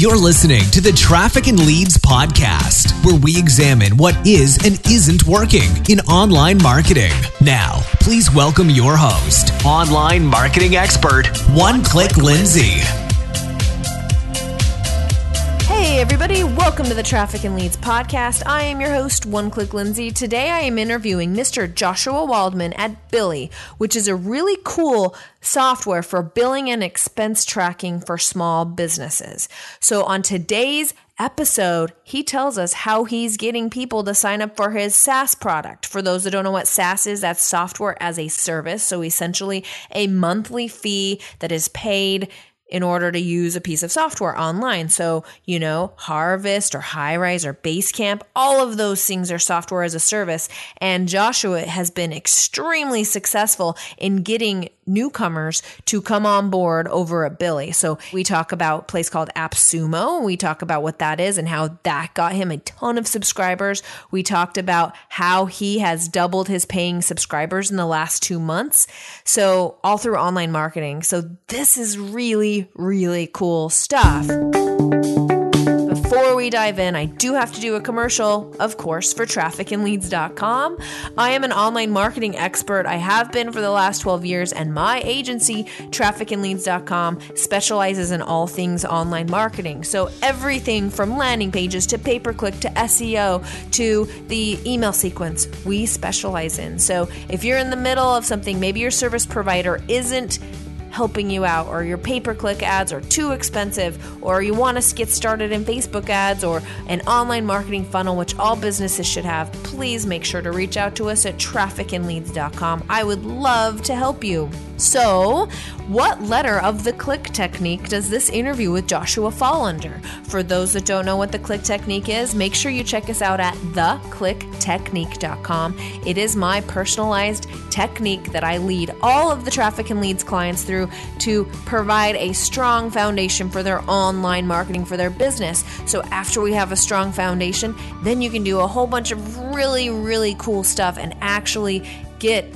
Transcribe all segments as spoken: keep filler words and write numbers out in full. You're listening to the Traffic and Leads podcast, where we examine what is and isn't working in online marketing. Now, please welcome your host, online marketing expert, One Click Lindsay. Hey everybody, welcome to the Traffic and Leads podcast. I am your host, One Click Lindsay. Today I am interviewing Mister Joshua Waldman at Billy, which is a really cool software for billing and expense tracking for small businesses. So on today's episode, he tells us how he's getting people to sign up for his SaaS product. For those that don't know what SaaS is, that's software as a service. So essentially a monthly fee that is paid in order to use a piece of software online. So, you know, Harvest or Highrise or Basecamp, all of those things are software as a service. And Joshua has been extremely successful in getting newcomers to come on board over at Billy. So we talk about a place called AppSumo. We talk about what that is and how that got him a ton of subscribers. We talked about how he has doubled his paying subscribers in the last two months. So all through online marketing. So this is really, really cool stuff. Before we dive in, I do have to do a commercial, of course, for traffic and leads dot com. I am an online marketing expert. I have been for the last twelve years, and my agency, traffic and leads dot com, specializes in all things online marketing. So everything from landing pages to pay-per-click to S E O to the email sequence, we specialize in. So if you're in the middle of something, maybe your service provider isn't helping you out, or your pay-per-click ads are too expensive, or you want to get started in Facebook ads or an online marketing funnel, which all businesses should have, please make sure to reach out to us at traffic and leads dot com. I would love to help you. So, what letter of the click technique does this interview with Joshua fall under? For those that don't know what the click technique is, make sure you check us out at the click technique dot com. It is my personalized technique that I lead all of the Traffic and Leads clients through to provide a strong foundation for their online marketing for their business. So, after we have a strong foundation, then you can do a whole bunch of really, really cool stuff and actually get,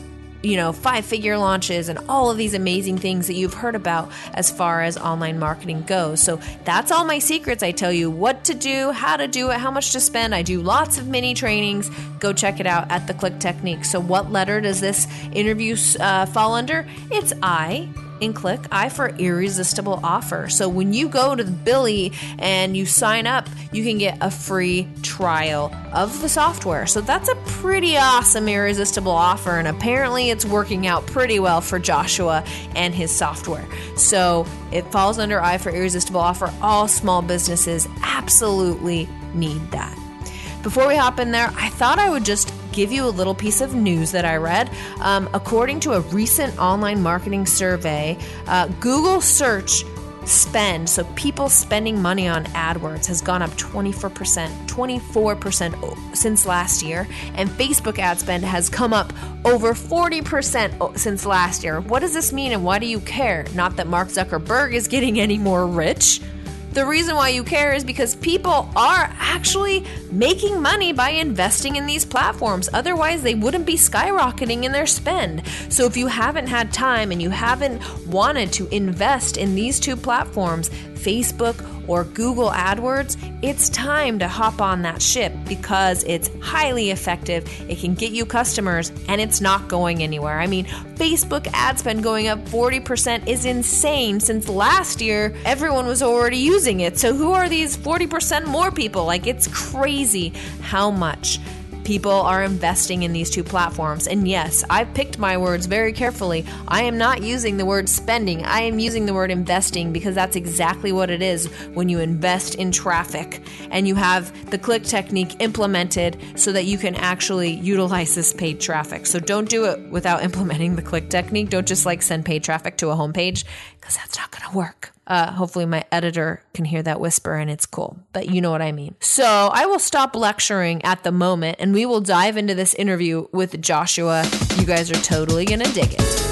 you know, five-figure launches and all of these amazing things that you've heard about as far as online marketing goes. So that's all my secrets. I tell you what to do, how to do it, how much to spend. I do lots of mini trainings. Go check it out at The Click Technique. So what letter does this interview uh, fall under? It's I. And click I for irresistible offer. So when you go to the Billy and you sign up, you can get a free trial of the software. So that's a pretty awesome irresistible offer, and apparently it's working out pretty well for Joshua and his software. So it falls under I for irresistible offer. All small businesses absolutely need that. Before we hop in there, I thought I would just give you a little piece of news that I read. Um, according to a recent online marketing survey, uh, Google search spend, so people spending money on AdWords, has gone up twenty-four percent, twenty-four percent since last year, and Facebook ad spend has come up over forty percent since last year. What does this mean, and why do you care? Not that Mark Zuckerberg is getting any more rich. The reason why you care is because people are actually making money by investing in these platforms. Otherwise, they wouldn't be skyrocketing in their spend. So if you haven't had time and you haven't wanted to invest in these two platforms, Facebook or Google AdWords, it's time to hop on that ship because it's highly effective. It can get you customers and it's not going anywhere. I mean, Facebook ad spend going up forty percent is insane. Since last year, everyone was already using it. So who are these forty percent more people? Like, it's crazy how much people are investing in these two platforms. And yes, I've picked my words very carefully. I am not using the word spending. I am using the word investing because that's exactly what it is when you invest in traffic and you have the click technique implemented so that you can actually utilize this paid traffic. So don't do it without implementing the click technique. Don't just like send paid traffic to a homepage because that's not going to work. Uh, hopefully my editor can hear that whisper and it's cool, but you know what I mean. So I will stop lecturing at the moment and we will dive into this interview with Joshua. You guys are totally going to dig it.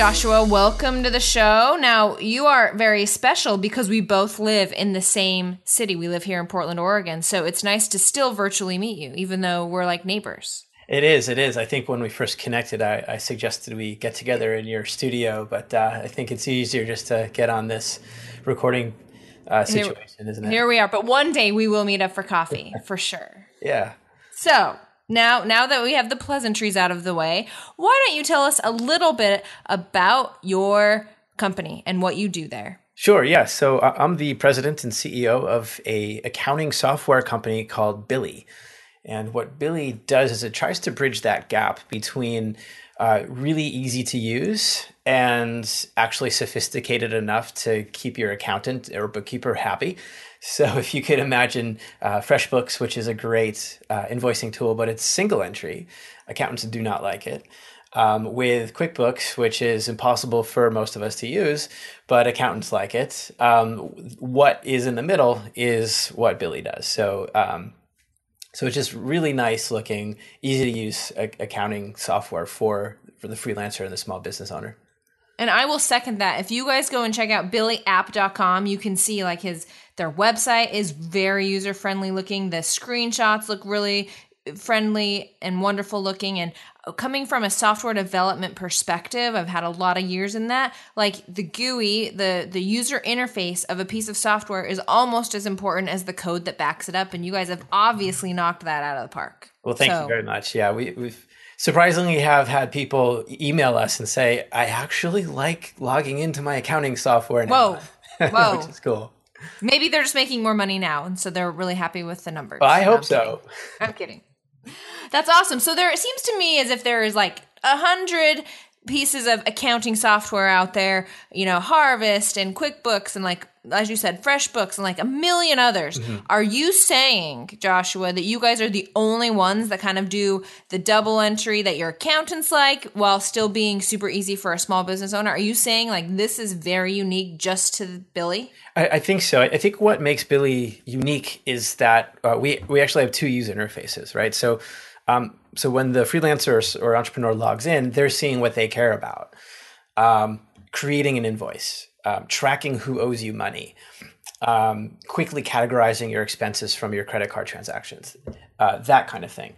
Joshua. Welcome to the show. Now, you are very special because we both live in the same city. We live here in Portland, Oregon. So it's nice to still virtually meet you, even though we're like neighbors. It is. It is. I think when we first connected, I, I suggested we get together in your studio, but uh, I think it's easier just to get on this recording uh, situation, isn't it? Here we are. But one day we will meet up for coffee, for sure. Yeah. So now, now that we have the pleasantries out of the way, why don't you tell us a little bit about your company and what you do there? Sure. Yeah. So I'm the president and C E O of a accounting software company called Billy. And what Billy does is it tries to bridge that gap between uh, really easy to use and actually sophisticated enough to keep your accountant or bookkeeper happy. So if you could imagine uh, FreshBooks, which is a great uh, invoicing tool, but it's single entry. Accountants do not like it. Um, with QuickBooks, which is impossible for most of us to use, but accountants like it. Um, what is in the middle is what Billy does. So um So it's just really nice looking, easy to use accounting software for, for the freelancer and the small business owner. And I will second that. If you guys go and check out Billy App dot com, you can see like his, their website is very user friendly looking. The screenshots look really friendly and wonderful looking. And coming from a software development perspective, I've had a lot of years in that, like the G U I, the, the user interface of a piece of software is almost as important as the code that backs it up. And you guys have obviously knocked that out of the park. Well, thank so. you very much. Yeah, we, we've surprisingly have had people email us and say, I actually like logging into my accounting software now. Whoa, whoa. Which is cool. Maybe they're just making more money now. And so they're really happy with the numbers. Well, I hope I'm so. Kidding. I'm kidding. That's awesome. So there, it seems to me as if there is like a hundred pieces of accounting software out there, you know, Harvest and QuickBooks and like, as you said, FreshBooks and like a million others. Mm-hmm. Are you saying, Joshua, that you guys are the only ones that kind of do the double entry that your accountants like while still being super easy for a small business owner? Are you saying like this is very unique just to Billy? I, I think so. I think what makes Billy unique is that uh, we, we actually have two user interfaces, right? So Um, so when the freelancer or entrepreneur logs in, they're seeing what they care about, um, creating an invoice, um, tracking who owes you money, um, quickly categorizing your expenses from your credit card transactions, uh, that kind of thing.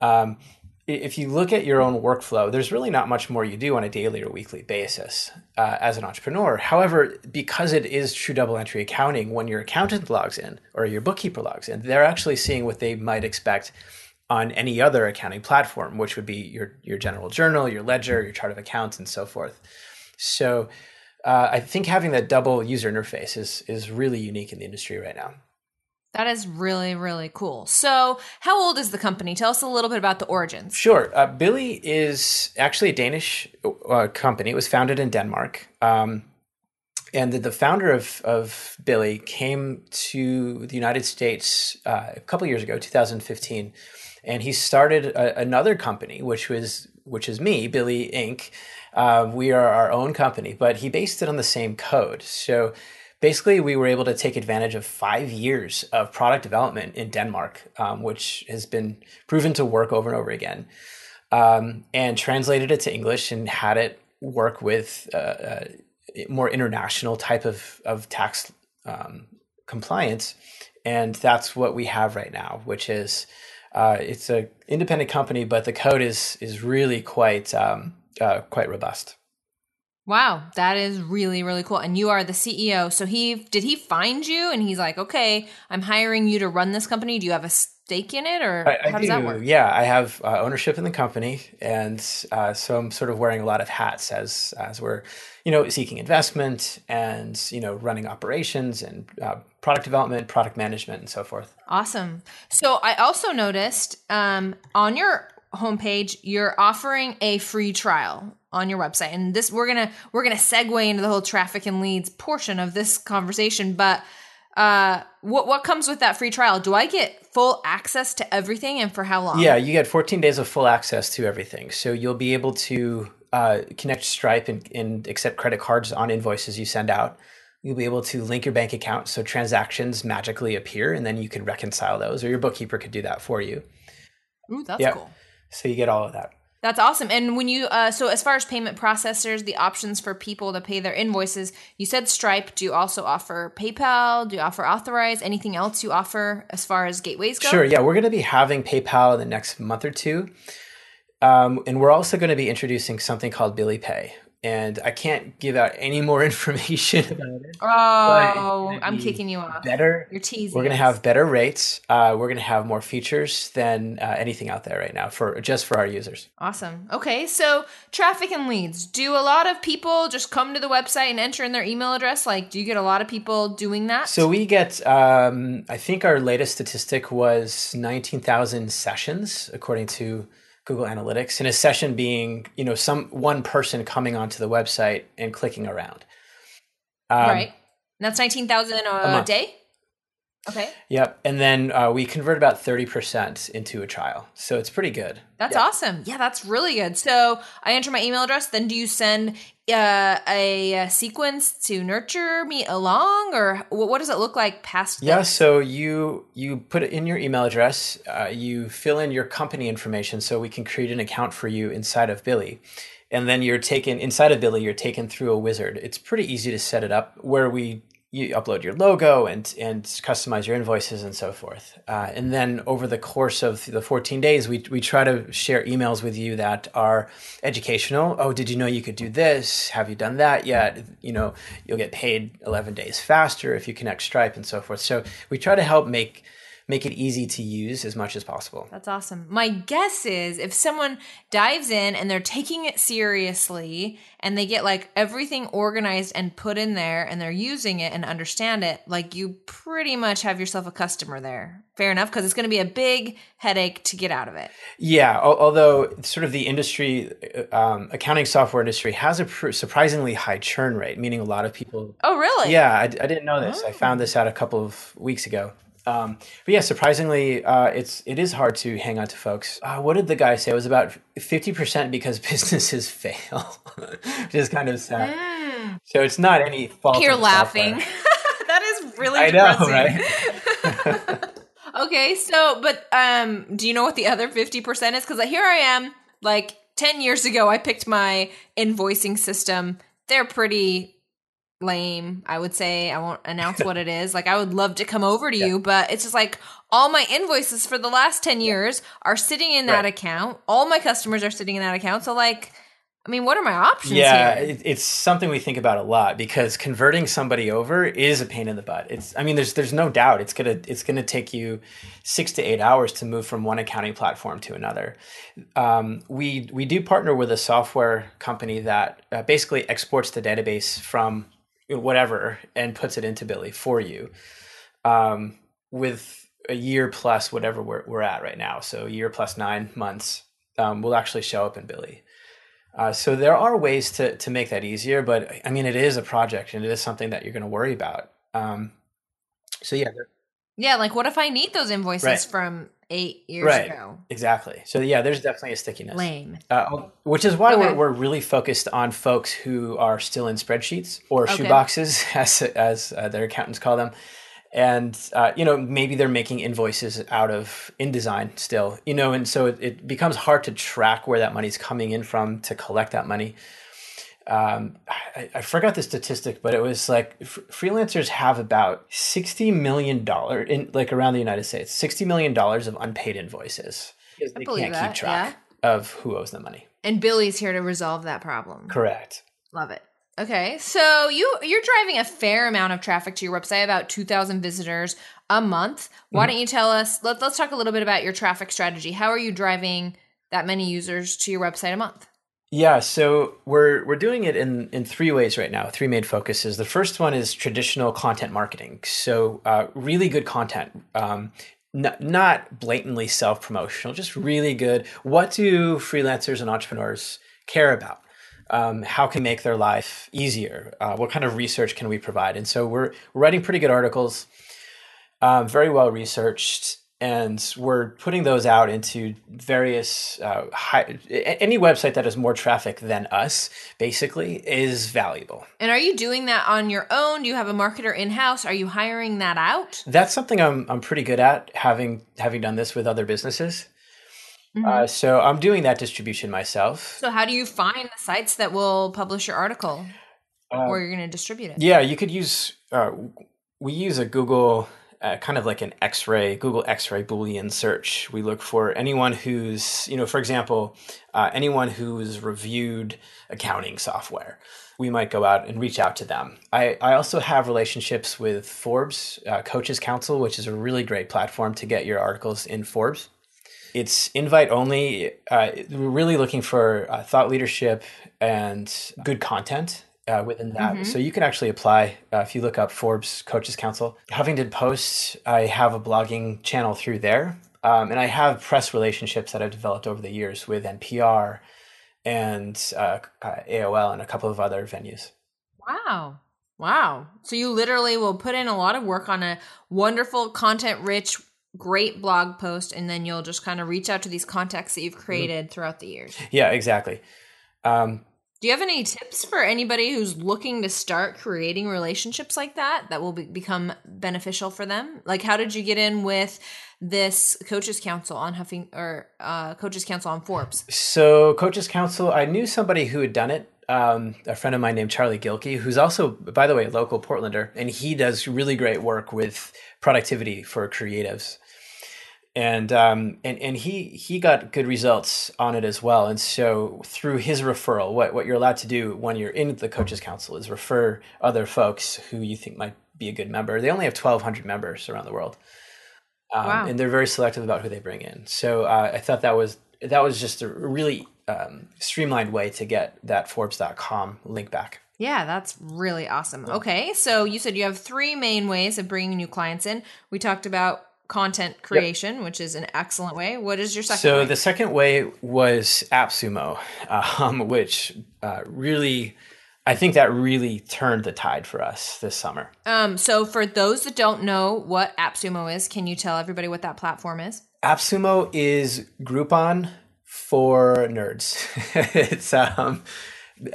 Um, if you look at your own workflow, there's really not much more you do on a daily or weekly basis uh, as an entrepreneur. However, because it is true double entry accounting, when your accountant logs in or your bookkeeper logs in, they're actually seeing what they might expect on any other accounting platform, which would be your your general journal, your ledger, your chart of accounts, and so forth. So uh, I think having that double user interface is is really unique in the industry right now. That is really, really cool. So how old is the company? Tell us a little bit about the origins. Sure. Uh, Billy is actually a Danish uh, company. It was founded in Denmark. Um, and the, the founder of, of Billy came to the United States uh, a couple years ago, two thousand fifteen, and he started a, another company, which was which is me, Billy Incorporated. Uh, we are our own company, but he based it on the same code. So basically, we were able to take advantage of five years of product development in Denmark, um, which has been proven to work over and over again, um, and translated it to English and had it work with uh, uh, more international type of, of tax um, compliance. And that's what we have right now, which is... Uh, it's an independent company, but the code is is really quite um, uh, quite robust. Wow, that is really, really cool. And you are the C E O. So he did he find you and he's like, okay, I'm hiring you to run this company. Do you have a stake in it or I, how I does do. that work? Yeah, I have uh, ownership in the company. And uh, so I'm sort of wearing a lot of hats as as we're, you know, seeking investment and, you know, running operations and uh, product development, product management, and so forth. Awesome. So I also noticed um, on your homepage, you're offering a free trial on your website. And this we're gonna we're gonna segue into the whole traffic and leads portion of this conversation. But uh, what what comes with that free trial? Do I get full access to everything, and for how long? Yeah, you get fourteen days of full access to everything. So you'll be able to uh, connect Stripe and, and accept credit cards on invoices you send out. You'll be able to link your bank account so transactions magically appear, and then you can reconcile those, or your bookkeeper could do that for you. Ooh, that's yeah. cool. So you get all of that. That's awesome. And when you, uh, so as far as payment processors, the options for people to pay their invoices, you said Stripe. Do you also offer PayPal? Do you offer Authorize? Anything else you offer as far as gateways go? Sure. Yeah. We're going to be having PayPal in the next month or two. Um, and we're also going to be introducing something called Billy Pay. And I can't give out any more information about it. Oh, I'm kicking you off. Better. You're teasing. We're going to have better rates. Uh, we're going to have more features than uh, anything out there right now for just for our users. Awesome. Okay, so traffic and leads. Do a lot of people just come to the website and enter in their email address? Like, do you get a lot of people doing that? So we get, um, I think our latest statistic was nineteen thousand sessions, according to Google Analytics, and a session being, you know, some one person coming onto the website and clicking around. Um, right. And that's nineteen thousand a, a day? Okay. Yep. And then uh, we convert about thirty percent into a trial. So it's pretty good. That's yeah. awesome. Yeah, that's really good. So I enter my email address. Then do you send uh, a sequence to nurture me along, or what does it look like past Yeah, this? So you you put in your email address, uh, you fill in your company information so we can create an account for you inside of Billy. And then you're taken, inside of Billy, you're taken through a wizard. It's pretty easy to set it up where we you upload your logo and and customize your invoices and so forth. Uh, and then over the course of the fourteen days, we we try to share emails with you that are educational. Oh, did you know you could do this? Have you done that yet? You know, you'll get paid eleven days faster if you connect Stripe and so forth. So we try to help make make it easy to use as much as possible. That's awesome. My guess is if someone dives in and they're taking it seriously and they get like everything organized and put in there and they're using it and understand it, like you pretty much have yourself a customer there. Fair enough, because it's going to be a big headache to get out of it. Yeah, although sort of the industry, um, accounting software industry has a pr- surprisingly high churn rate, meaning a lot of people. Oh, really? Yeah, I, I didn't know this. Oh. I found this out a couple of weeks ago. Um, but yeah, surprisingly, uh, it's, it is hard to hang on to folks. Uh, what did the guy say? It was about fifty percent because businesses fail, which is kind of sad. Mm. So it's not any fault. You're laughing. That is really I depressing. I know, right? Okay. So, but, um, do you know what the other fifty percent is? Cause here I am like ten years ago, I picked my invoicing system. They're pretty lame, I would say. I won't announce what it is. Like, I would love to come over to yeah. you, but it's just like all my invoices for the last ten years are sitting in that right. account. All my customers are sitting in that account. So, like, I mean, what are my options yeah, here? Yeah, it, it's something we think about a lot because converting somebody over is a pain in the butt. It's, I mean, there's there's no doubt it's gonna it's gonna take you six to eight hours to move from one accounting platform to another. Um, we we do partner with a software company that uh, basically exports the database from whatever and puts it into Billy for you um, with a year plus whatever we're we're at right now. So a year plus nine months um, will actually show up in Billy. Uh, so there are ways to to make that easier, but I mean, it is a project and it is something that you're going to worry about. Um, so yeah. Yeah. Like what if I need those invoices right. from eight years right. ago? Exactly. So yeah, there's definitely a stickiness. Lame. Uh, which is why okay. we're, we're really focused on folks who are still in spreadsheets or okay. shoeboxes, as as uh, their accountants call them. And, uh, you know, maybe they're making invoices out of InDesign still, you know, and so it, it becomes hard to track where that money's coming in from to collect that money. Um, I, I forgot the statistic, but it was like f- freelancers have about sixty million dollars in like around the United States, sixty million dollars of unpaid invoices. Because they can't that, keep track yeah. of who owes them money. And Billy's here to resolve that problem. Correct. Love it. Okay, so you, you're driving a fair amount of traffic to your website, about two thousand visitors a month. Why mm-hmm. don't you tell us, let, let's talk a little bit about your traffic strategy. How are you driving that many users to your website a month? Yeah, so we're we're doing it in, in three ways right now, three main focuses. The first one is traditional content marketing. So uh, really good content, um, n- not blatantly self-promotional, just really good. What do freelancers and entrepreneurs care about? Um, how can we make their life easier? Uh, what kind of research can we provide? And so we're, we're writing pretty good articles, um, very well researched, and we're putting those out into various uh, high, any website that has more traffic than us basically is valuable. And are you doing that on your own? Do you have a marketer in-house? Are you hiring that out? That's something I'm I'm pretty good at, having having done this with other businesses. Mm-hmm. Uh, so I'm doing that distribution myself. So how do you find the sites that will publish your article uh, or you're going to distribute it? Yeah, you could use, uh, we use a Google, uh, kind of like an X-ray, Google X-ray Boolean search. We look for anyone who's, you know, for example, uh, anyone who's reviewed accounting software. We might go out and reach out to them. I, I also have relationships with Forbes uh, Coaches Council, which is a really great platform to get your articles in Forbes. It's invite only. Uh, we're really looking for uh, thought leadership and good content uh, within that. Mm-hmm. So you can actually apply uh, if you look up Forbes Coaches Council. Huffington Post, I have a blogging channel through there. Um, and I have press relationships that I've developed over the years with N P R and uh, A O L and a couple of other venues. Wow. Wow. So you literally will put in a lot of work on a wonderful, content-rich, great blog post, and then you'll just kind of reach out to these contacts that you've created mm-hmm. throughout the years. Yeah, exactly. Um, Do you have any tips for anybody who's looking to start creating relationships like that that will be, become beneficial for them? Like, how did you get in with this Coaches Council on Huffing or uh, Coaches Council on Forbes? So, Coaches Council, I knew somebody who had done it. Um, a friend of mine named Charlie Gilkey, who's also, by the way, a local Portlander, and he does really great work with productivity for creatives. And um, and and he he got good results on it as well. And so through his referral, what, what you're allowed to do when you're in the Coaches Council is refer other folks who you think might be a good member. They only have twelve hundred members around the world, um, wow. and they're very selective about who they bring in. So uh, I thought that was that was just a really um, streamlined way to get that Forbes dot com link back. Yeah, that's really awesome. Okay, so you said you have three main ways of bringing new clients in. We talked about content creation, yep. which is an excellent way. What is your second so way? So the second way was AppSumo, um, which uh, really, I think that really turned the tide for us this summer. Um, so for those that don't know what AppSumo is, can you tell everybody what that platform is? AppSumo is Groupon for nerds. it's um,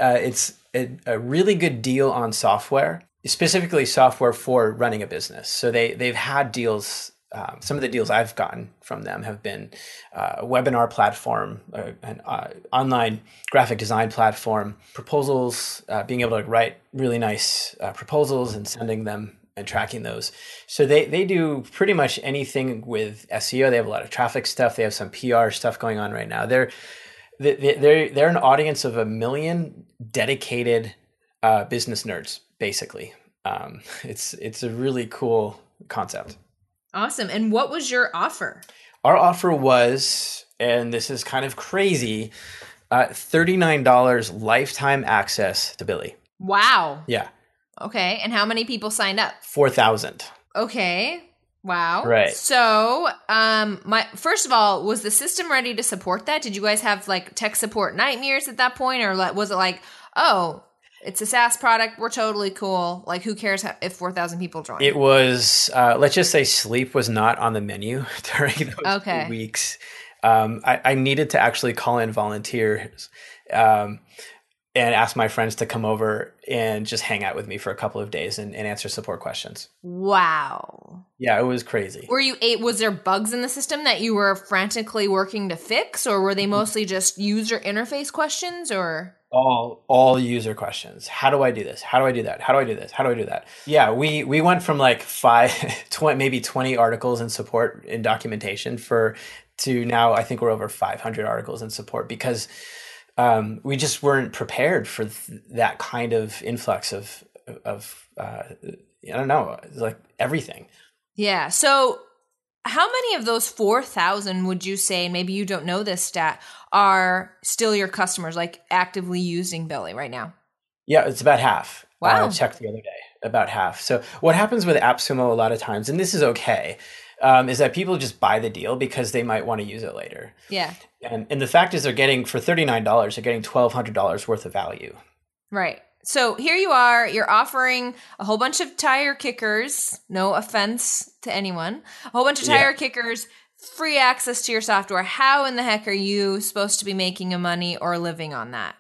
uh, it's a, a really good deal on software, specifically software for running a business. So they they've had deals. Um, some of the deals I've gotten from them have been uh, a webinar platform, uh, an uh, online graphic design platform, proposals, uh, being able to write really nice uh, proposals and sending them and tracking those. So they, they do pretty much anything with S E O. They have a lot of traffic stuff. They have some P R stuff going on right now. They're, they, they're, they're an audience of a million dedicated uh, business nerds, basically. Um, it's, it's a really cool concept. Awesome. And what was your offer? Our offer was, and this is kind of crazy, uh, thirty-nine dollars lifetime access to Billy. Wow. Yeah. Okay. And how many people signed up? four thousand. Okay. Wow. Right. So, um, my first of all, was the system ready to support that? Did you guys have like tech support nightmares at that point? Or was it like, oh, it's a SaaS product. We're totally cool. Like, who cares if four thousand people join? It was, uh, let's just say sleep was not on the menu during those okay. weeks. Um, I, I needed to actually call in volunteers um, and ask my friends to come over and just hang out with me for a couple of days and, and answer support questions. Wow. Yeah, it was crazy. Were you eight, was there bugs in the system that you were frantically working to fix, or were they mostly just user interface questions, or... All all user questions. How do I do this? How do I do that? How do I do this? How do I do that? Yeah, we we went from like five, twenty, maybe twenty articles in support and documentation for to now I think we're over five hundred articles in support because um, we just weren't prepared for th- that kind of influx of, of uh, I don't know, like everything. Yeah, so... How many of those four thousand would you say, and maybe you don't know this stat, are still your customers, like actively using Billy right now? Yeah, it's about half. Wow. I checked the other day, about half. So what happens with AppSumo a lot of times, and this is okay, um, is that people just buy the deal because they might want to use it later. Yeah. And, and the fact is they're getting, for thirty-nine dollars, they're getting twelve hundred dollars worth of value. Right. So here you are, you're offering a whole bunch of tire kickers, no offense to anyone, a whole bunch of tire yeah. kickers, free access to your software. How in the heck are you supposed to be making a money or living on that?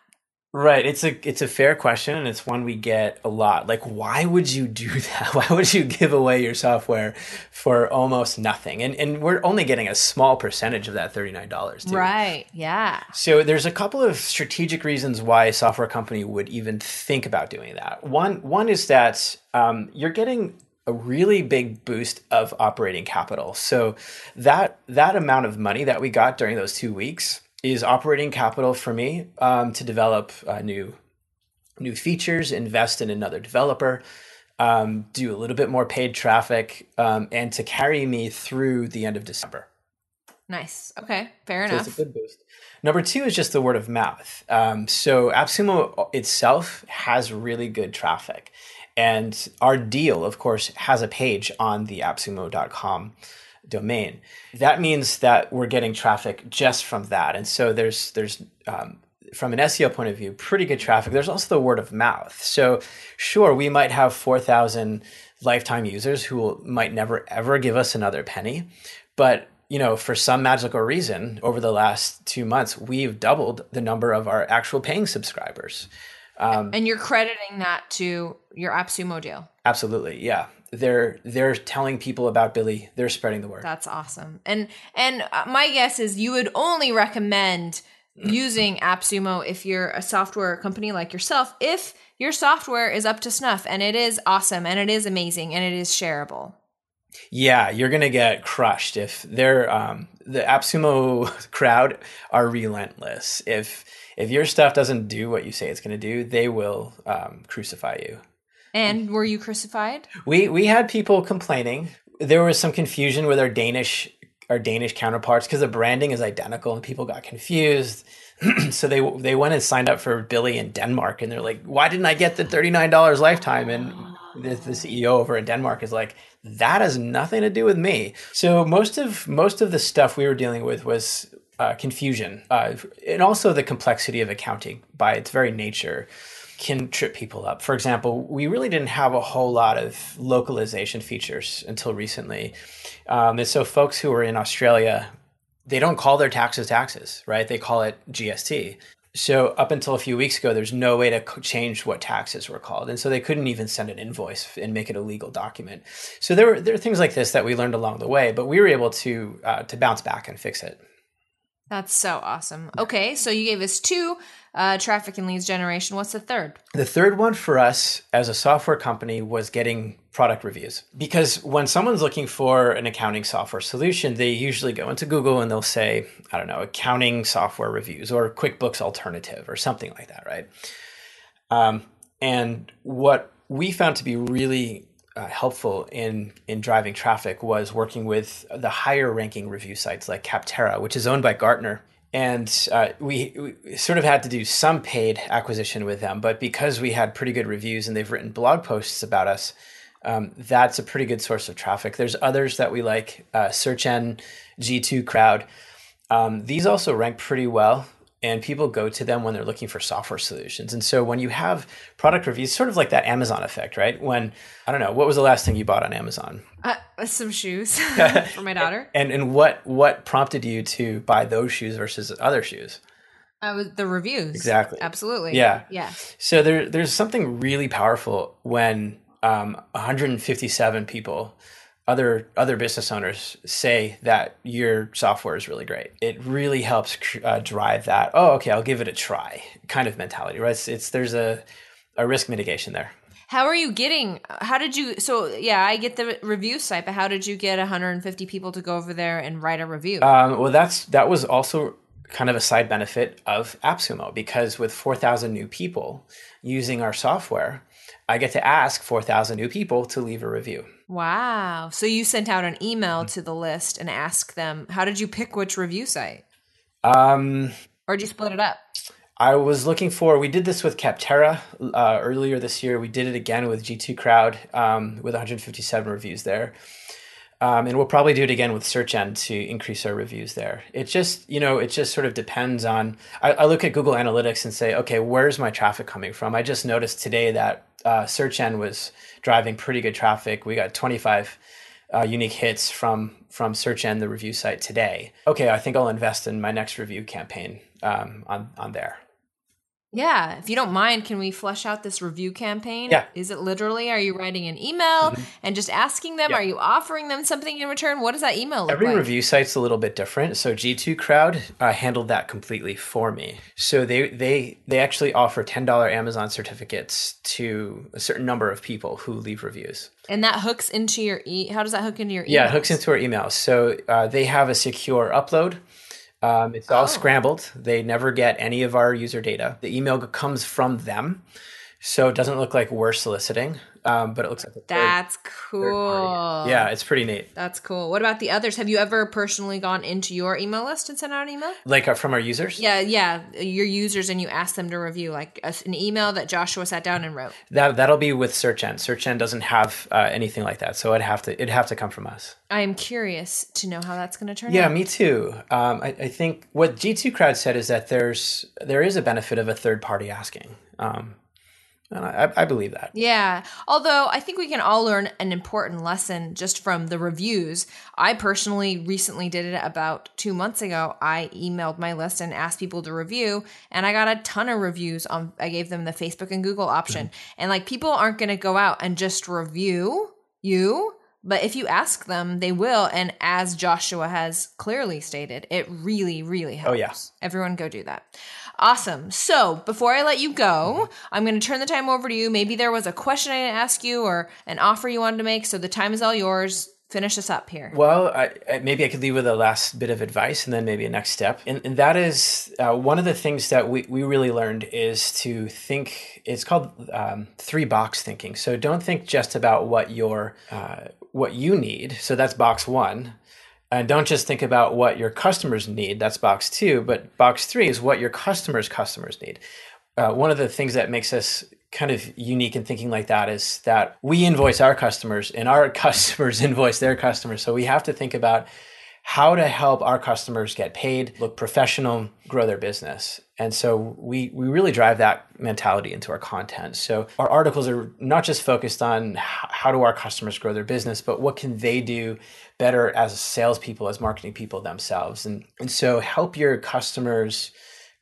Right. It's a it's a fair question, and it's one we get a lot. Like, why would you do that? Why would you give away your software for almost nothing? And and we're only getting a small percentage of that thirty-nine dollars too. Right. Yeah. So there's a couple of strategic reasons why a software company would even think about doing that. One one is that um, you're getting a really big boost of operating capital. So that that amount of money that we got during those two weeks is operating capital for me um, to develop uh, new new features, invest in another developer, um, do a little bit more paid traffic, um, and to carry me through the end of December. Nice. Okay. Fair enough. So it's a good boost. Number two is just the word of mouth. Um, so AppSumo itself has really good traffic. And our deal, of course, has a page on the app sumo dot com domain. That means that we're getting traffic just from that. And so there's, there's um, from an S E O point of view, pretty good traffic. There's also the word of mouth. So sure, we might have four thousand lifetime users who will, might never, ever give us another penny. But you know, for some magical reason, over the last two months, we've doubled the number of our actual paying subscribers. Um, and you're crediting that to your AppSumo deal. Absolutely. Yeah. They're they're telling people about Billy. They're spreading the word. That's awesome. And and my guess is you would only recommend using AppSumo if you're a software company like yourself, if your software is up to snuff and it is awesome and it is amazing and it is shareable. Yeah, you're going to get crushed if they're um, the AppSumo crowd are relentless. If if your stuff doesn't do what you say it's going to do, they will um, crucify you. And were you crucified? We we had people complaining. There was some confusion with our Danish our Danish counterparts because the branding is identical, and people got confused. So they they went and signed up for Billy in Denmark, and they're like, "Why didn't I get the thirty-nine dollars lifetime?" And the, the C E O over in Denmark is like, "That has nothing to do with me." So most of most of the stuff we were dealing with was uh, confusion, uh, and also the complexity of accounting by its very nature can trip people up. For example, we really didn't have a whole lot of localization features until recently. Um, and so folks who are in Australia, they don't call their taxes taxes, right? They call it G S T. So up until a few weeks ago, there's no way to co- change what taxes were called. And so they couldn't even send an invoice and make it a legal document. So there were, there are things like this that we learned along the way, but we were able to uh, to bounce back and fix it. That's so awesome. Okay, so you gave us two uh, traffic and leads generation. What's the third? The third one for us as a software company was getting product reviews. Because when someone's looking for an accounting software solution, they usually go into Google and they'll say, I don't know, accounting software reviews or QuickBooks alternative or something like that, right? Um, and what we found to be really Uh, helpful in in driving traffic was working with the higher ranking review sites like Capterra, which is owned by Gartner. And uh, we, we sort of had to do some paid acquisition with them, but because we had pretty good reviews and they've written blog posts about us, um, that's a pretty good source of traffic. There's others that we like, uh, SearchEn, G two Crowd. Um, these also rank pretty well, and people go to them when they're looking for software solutions. And so when you have product reviews, sort of like that Amazon effect, right? When, I don't know, what was the last thing you bought on Amazon? Uh, some shoes for my daughter. And and what what prompted you to buy those shoes versus other shoes? Uh, the reviews. Exactly. Absolutely. Yeah. Yeah. So there there's something really powerful when um, one hundred fifty-seven people, other other business owners, say that your software is really great. It really helps uh, drive that, oh, okay, I'll give it a try kind of mentality, right? It's, it's there's a, a risk mitigation there. How are you getting, how did you, so yeah, I get the review site, but how did you get one hundred fifty people to go over there and write a review? Um, well, that's that was also kind of a side benefit of AppSumo, because with four thousand new people using our software, I get to ask four thousand new people to leave a review. Wow. So you sent out an email mm-hmm. to the list and asked them, how did you pick which review site? Um, or did you split it up? I was looking for, we did this with Capterra uh, earlier this year. We did it again with G two Crowd um, with one hundred fifty-seven reviews there. Um, and we'll probably do it again with SearchEn to increase our reviews there. It just, you know, it just sort of depends on, I, I look at Google Analytics and say, okay, where's my traffic coming from? I just noticed today that uh, SearchEn was driving pretty good traffic. We got twenty-five uh, unique hits from, from SearchEn, the review site today. Okay, I think I'll invest in my next review campaign um, on, on there. Yeah. If you don't mind, can we flesh out this review campaign? Yeah. Is it literally, are you writing an email mm-hmm. and just asking them, yeah. are you offering them something in return? What does that email look Every like? Every review site's a little bit different. So G two Crowd uh, handled that completely for me. So they, they, they actually offer ten dollars Amazon certificates to a certain number of people who leave reviews. And that hooks into your, e- how does that hook into your email? Yeah, it hooks into our email. So uh, they have a secure upload. Um, it's all oh. scrambled. They never get any of our user data. The email comes from them, so it doesn't look like we're soliciting, um, but it looks like a that's third, cool. Third yeah, it's pretty neat. That's cool. What about the others? Have you ever personally gone into your email list and sent out an email? Like uh, from our users? Yeah, yeah, your users, and you ask them to review, like a, an email that Joshua sat down and wrote. That that'll be with SearchEn. SearchEn doesn't have uh, anything like that, so it'd have to it'd have to come from us. I am curious to know how that's going to turn yeah, out. Yeah, me too. Um, I, I think what G two Crowd said is that there's there is a benefit of a third party asking. Um, I, I believe that. Yeah. Although I think we can all learn an important lesson just from the reviews. I personally recently did it about two months ago. I emailed my list and asked people to review, and I got a ton of reviews. On, I gave them the Facebook and Google option. Mm-hmm. And like, people aren't going to go out and just review you. But if you ask them, they will. And as Joshua has clearly stated, it really, really helps. Oh, yeah. Everyone go do that. Awesome. So before I let you go, I'm going to turn the time over to you. Maybe there was a question I didn't ask you or an offer you wanted to make. So the time is all yours. Finish us up here. Well, I, I, maybe I could leave with a last bit of advice and then maybe a next step. And, and that is uh, one of the things that we, we really learned is to think, it's called um, three box thinking. So don't think just about what your uh, what you need. So that's box one. And don't just think about what your customers need. That's box two. But box three is what your customers' customers need. Uh, one of the things that makes us kind of unique in thinking like that is that we invoice our customers and our customers invoice their customers. So we have to think about how to help our customers get paid, look professional, grow their business. And so we we really drive that mentality into our content. So our articles are not just focused on how do our customers grow their business, but what can they do better as salespeople, as marketing people themselves. And, and so help your customers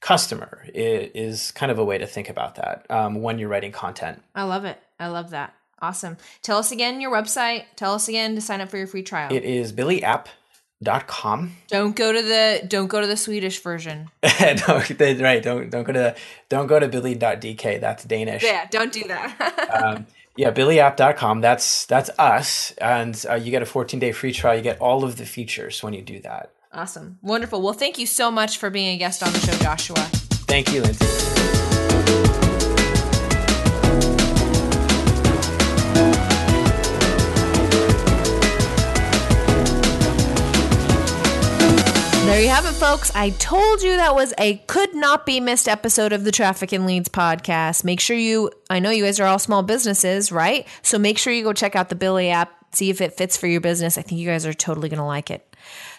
customer is kind of a way to think about that um, when you're writing content. I love it. I love that. Awesome. Tell us again your website. Tell us again to sign up for your free trial. It is Billy App dot com. Don't go to the don't go to the Swedish version. no, they, right. Don't don't go to the, don't go to Billy dot D K. That's Danish. Yeah. Don't do that. um, yeah. Billy App dot com. That's that's us, and uh, you get a fourteen day free trial. You get all of the features when you do that. Awesome. Wonderful. Well, thank you so much for being a guest on the show, Joshua. Thank you, Lindsay. There you have it, folks. I told you that was a could not be missed episode of the Traffic and Leads podcast. Make sure you, I know you guys are all small businesses, right? So make sure you go check out the Billy app, see if it fits for your business. I think you guys are totally going to like it.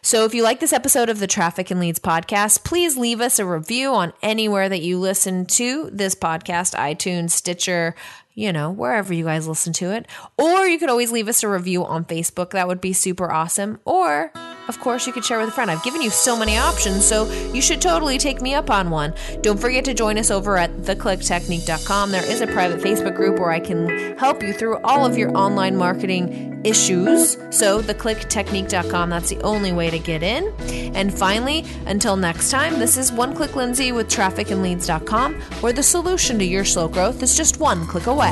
So if you like this episode of the Traffic and Leads podcast, please leave us a review on anywhere that you listen to this podcast, iTunes, Stitcher, you know, wherever you guys listen to it. Or you could always leave us a review on Facebook. That would be super awesome. Or, of course, you could share with a friend. I've given you so many options, so you should totally take me up on one. Don't forget to join us over at the click technique dot com. There is a private Facebook group where I can help you through all of your online marketing issues. So the click technique dot com, that's the only way to get in. And finally, until next time, this is One Click Lindsay with traffic and leads dot com, where the solution to your slow growth is just one click away.